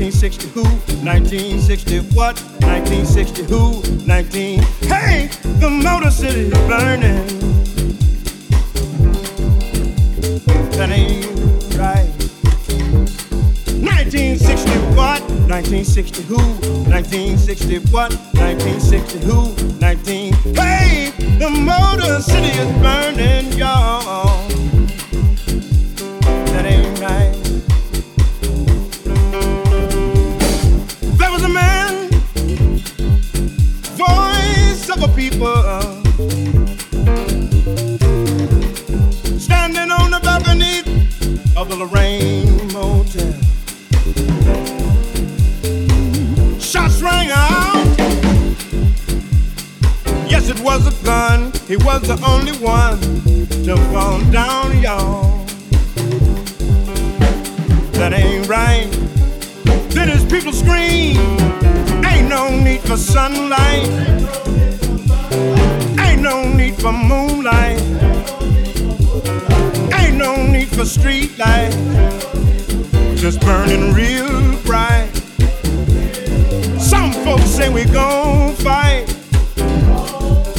1960 who, 1960 what, 1960 who, 19, hey, the Motor City is burning. That ain't right. 1960 what, 1960 who, 1960 what, 1960 who, 19, hey, the Motor City is burning, y'all. That ain't right. People standing on the balcony of the Lorraine Motel. Shots rang out. Yes, it was a gun. He was the only one to fall down, y'all. That ain't right. Then his people scream, ain't no need for sunlight. Ain't no need for moonlight. Ain't no need for street light. Just burning real bright. Some folks say we gon' fight,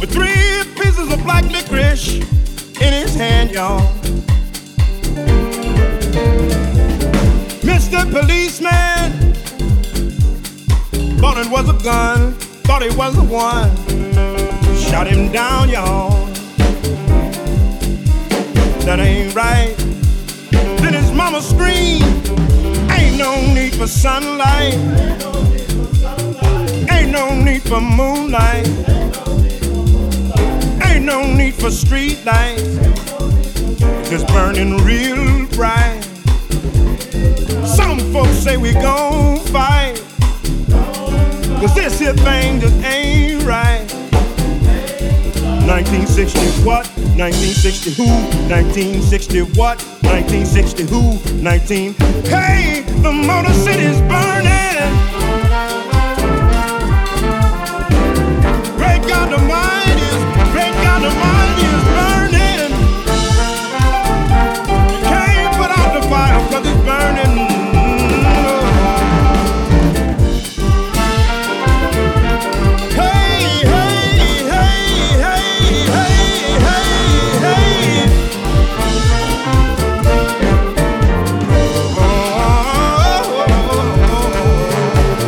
With 3 pieces of black licorice in his hand, y'all. Mr. Policeman thought it was a gun, thought he was the one. Shot him down, y'all. That ain't right. Then his mama screamed, ain't no need for sunlight. Ain't no need for moonlight. Ain't no need for street lights. Just burning real bright. Some folks say we gon' fight, 'cause this here thing just ain't right. 1960 what? 1960 who? 1960 what? 1960 who? 19. Hey, the Motor City's burning. The mind is, great God, the mind is burning. You can't put out the fire 'cause it's burning. Hey, hey, hey, hey, hey, hey, hey. Oh, oh, oh, oh, oh.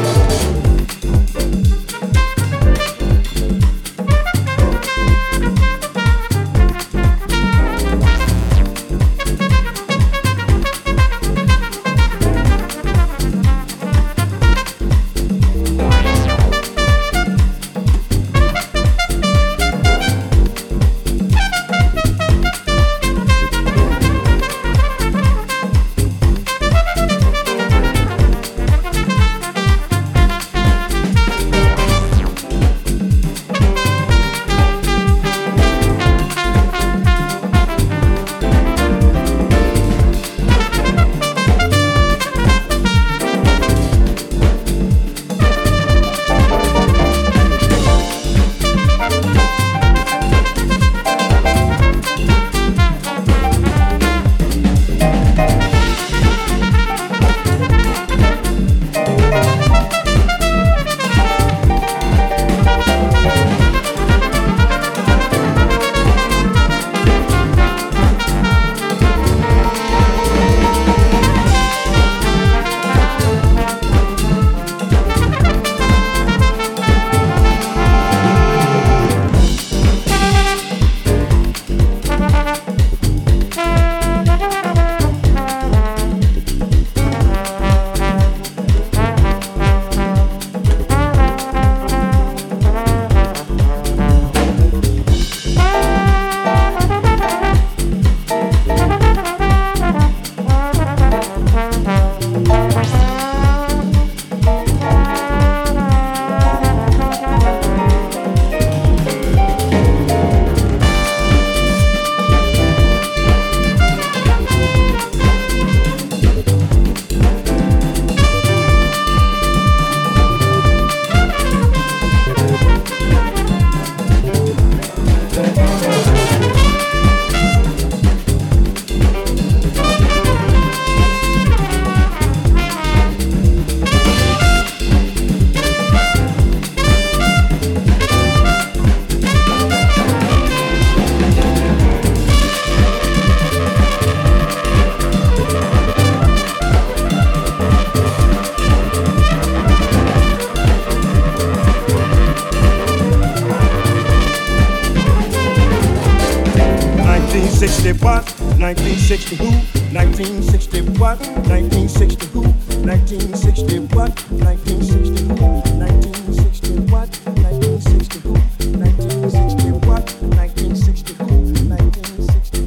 what? 1960 who? 1960 what? 1960 who? 1960 what? 1960 who? 1960 what? 1960 who? 1960 what? 1960 who? 1960 what? 1960 who?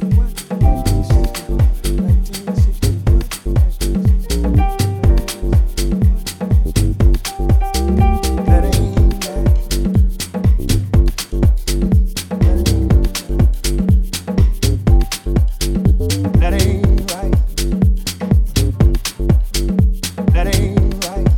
1960 what? 1960 what? That ain't right. That ain't right.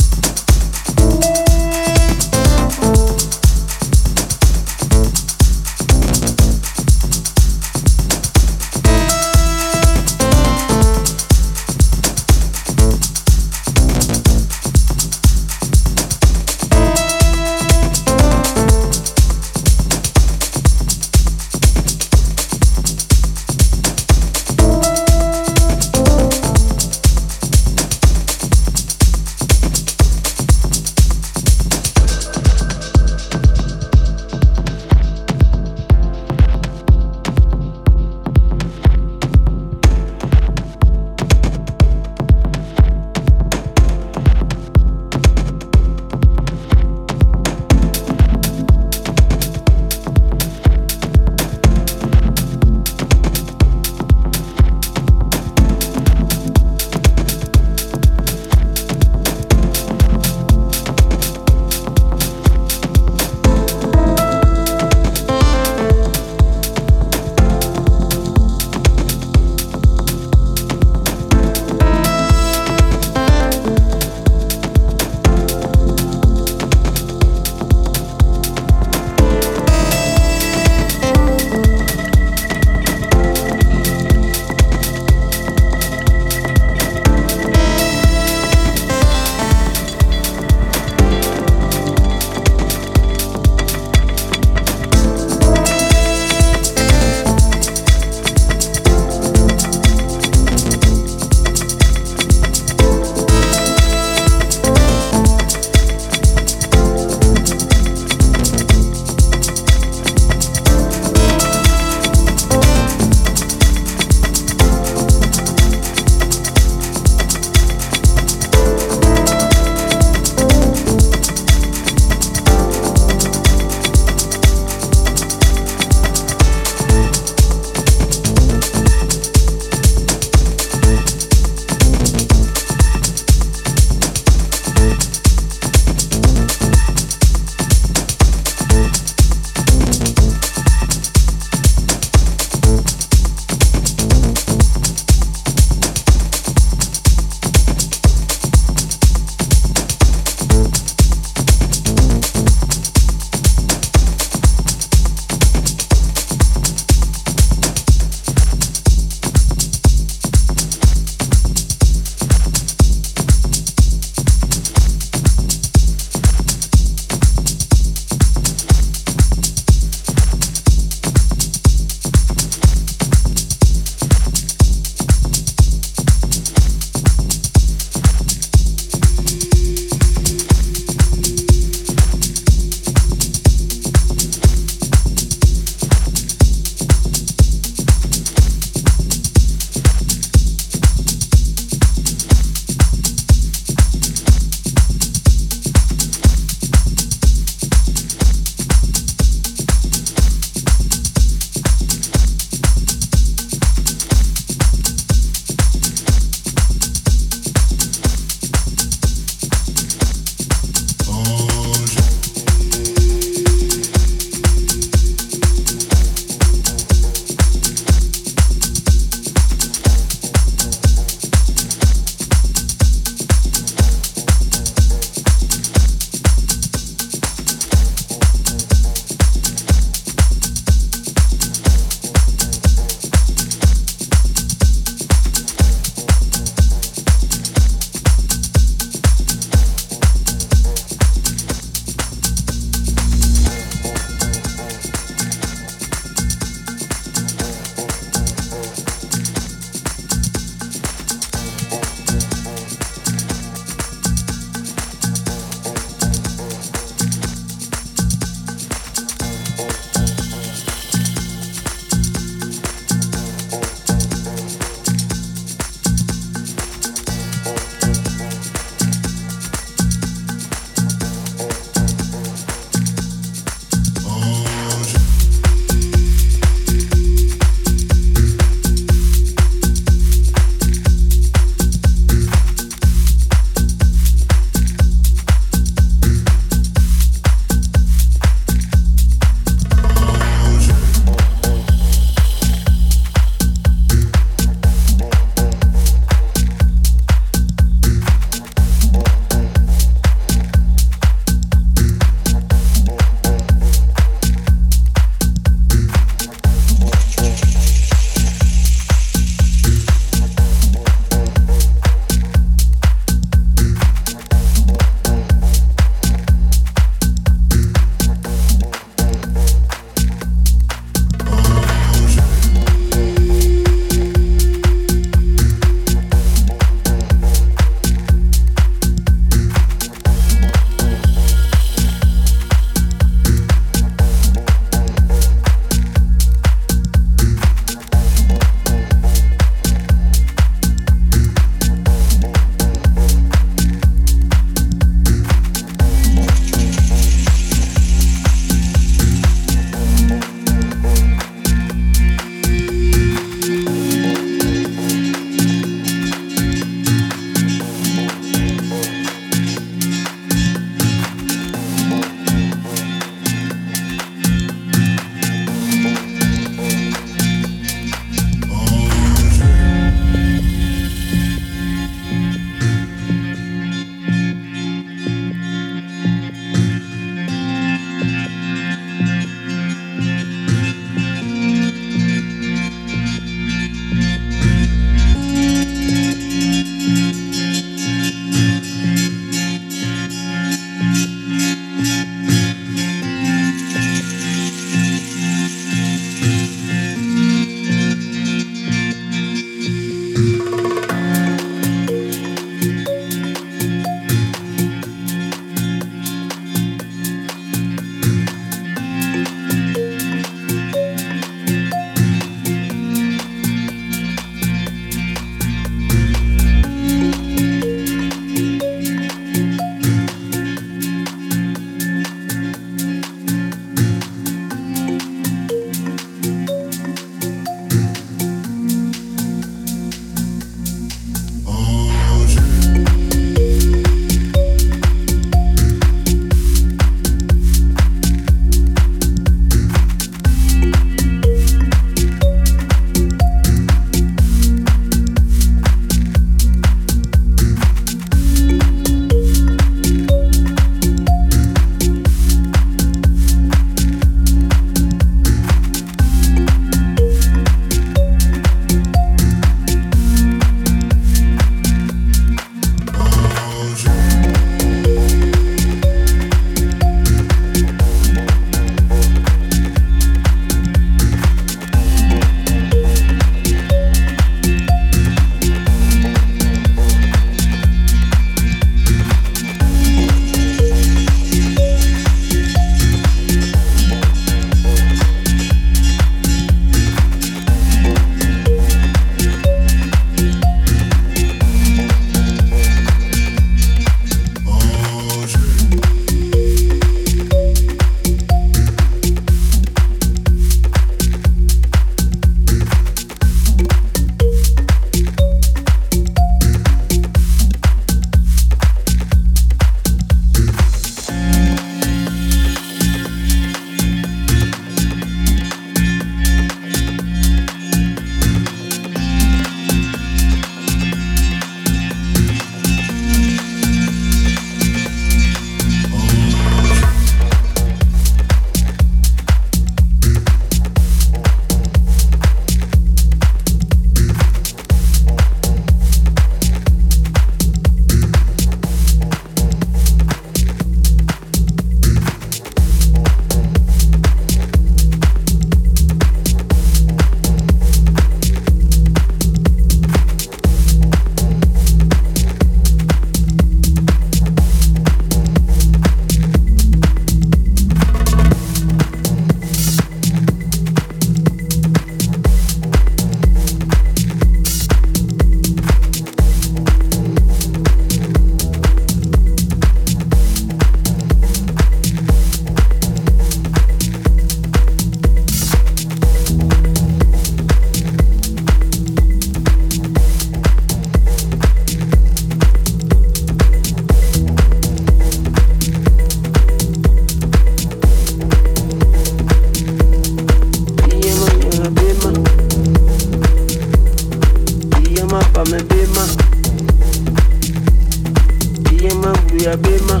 ya bema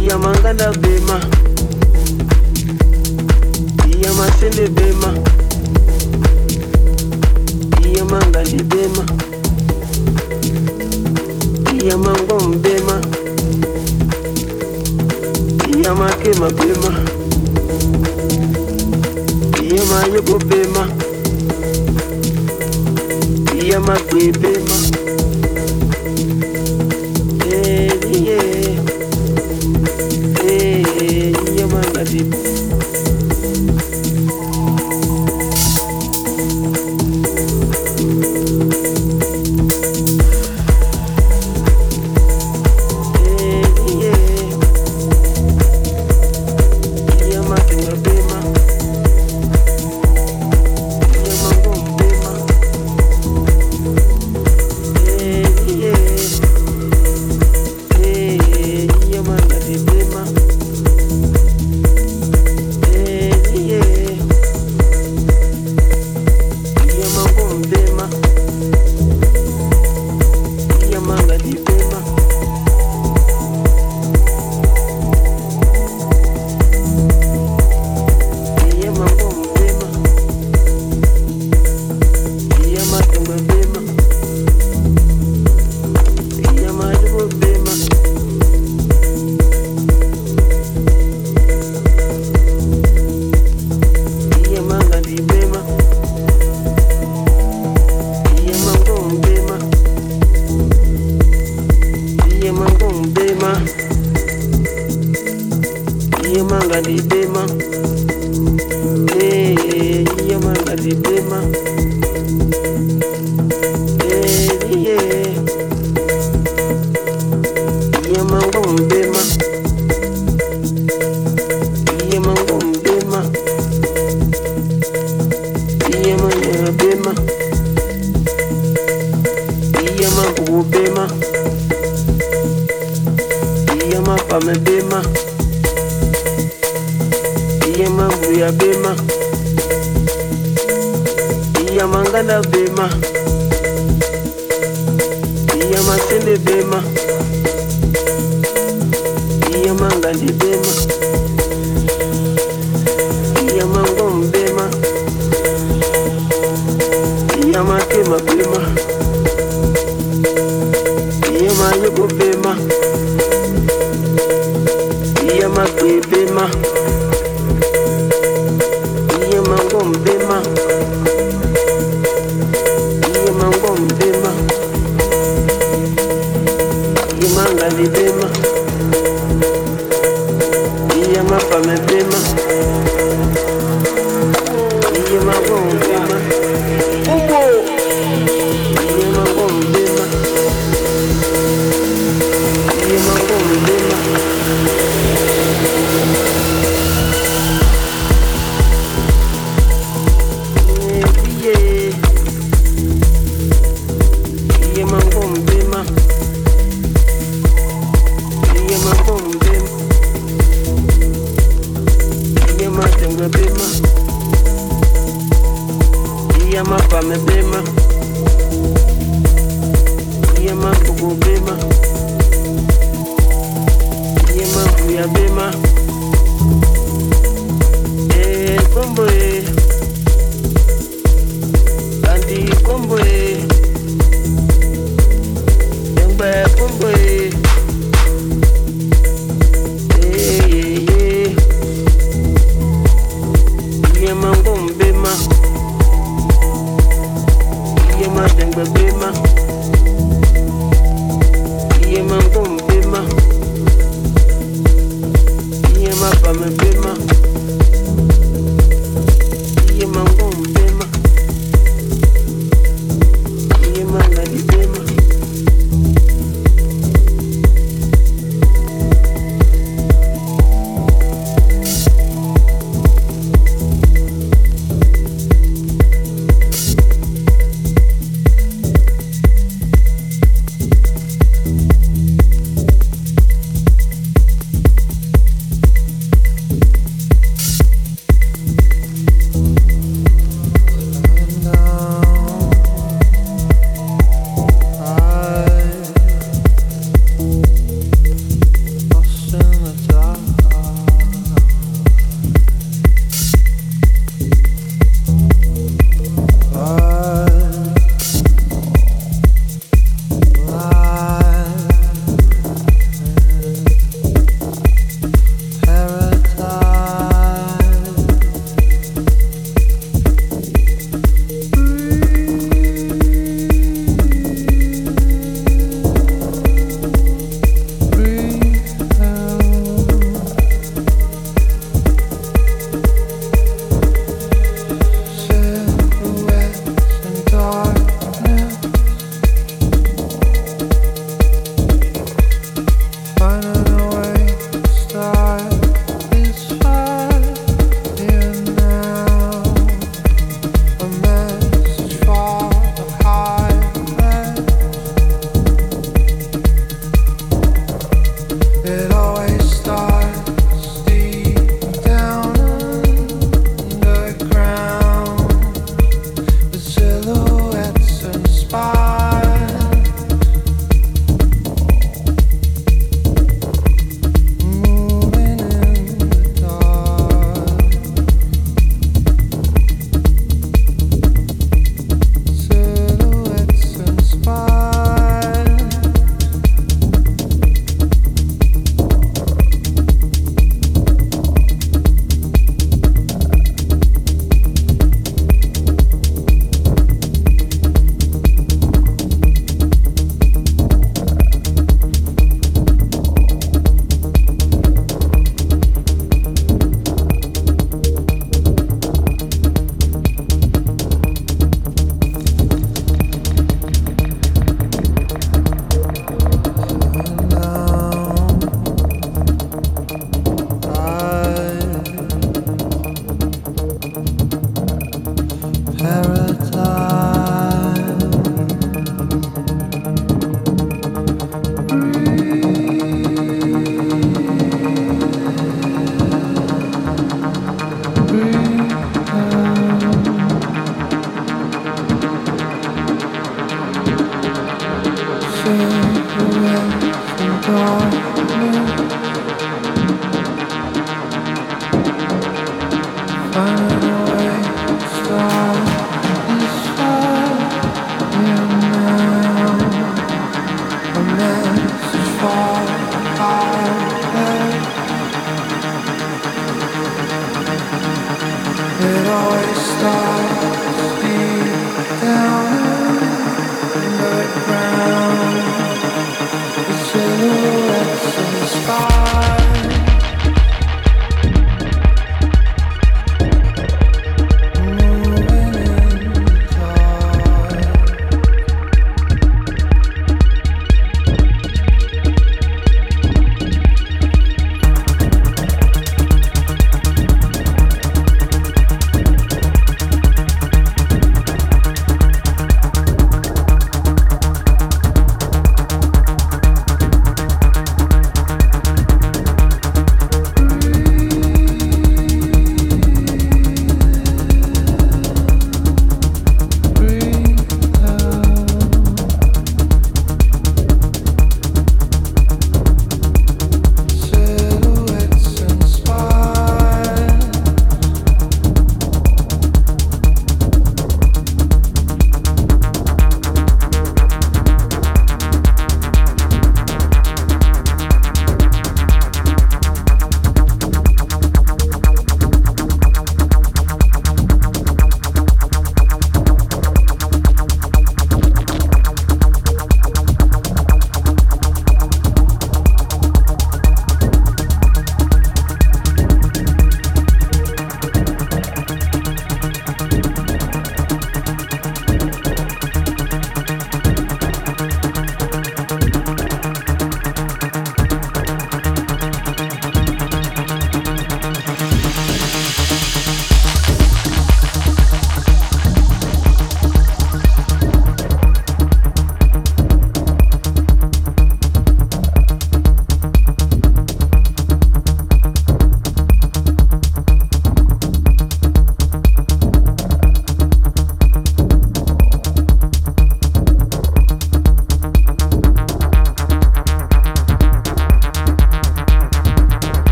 iya manganda bema iya masende bema iya mangandi bema iya mangom bema iya makema bema iya mayoko bema iya makwe bema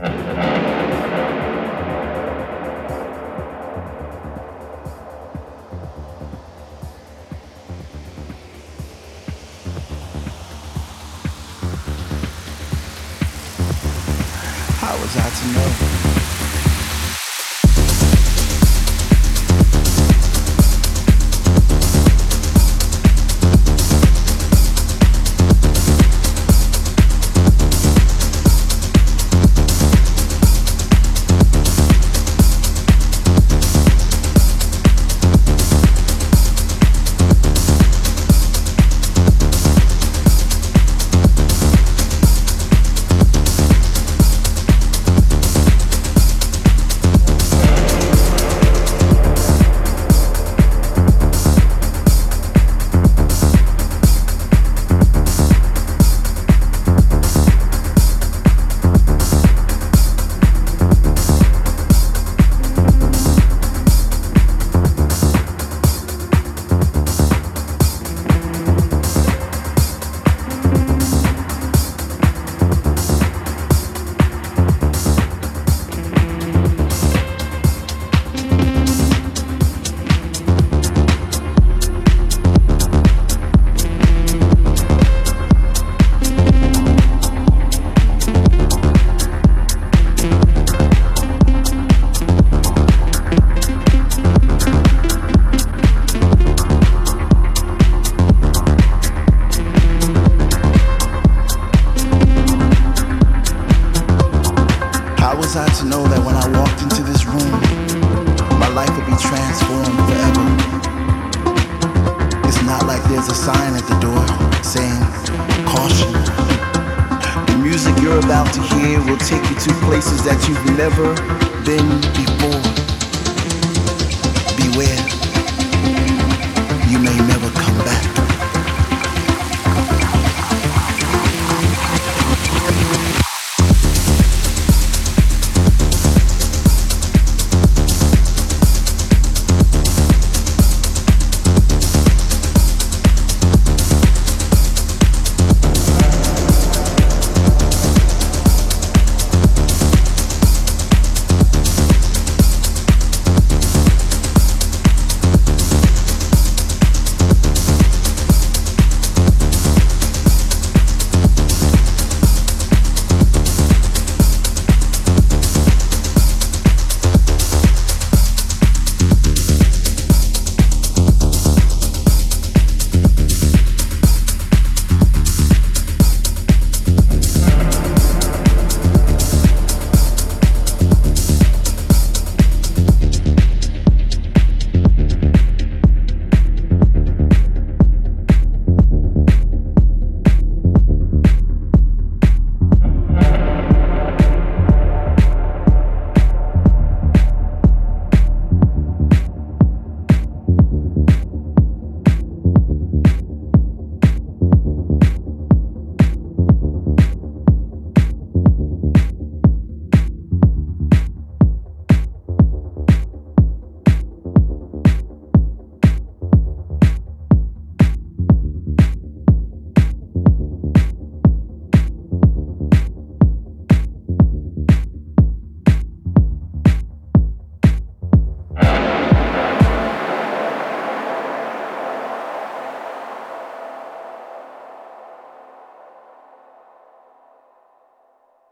How was I to know? Beware, you may never come back.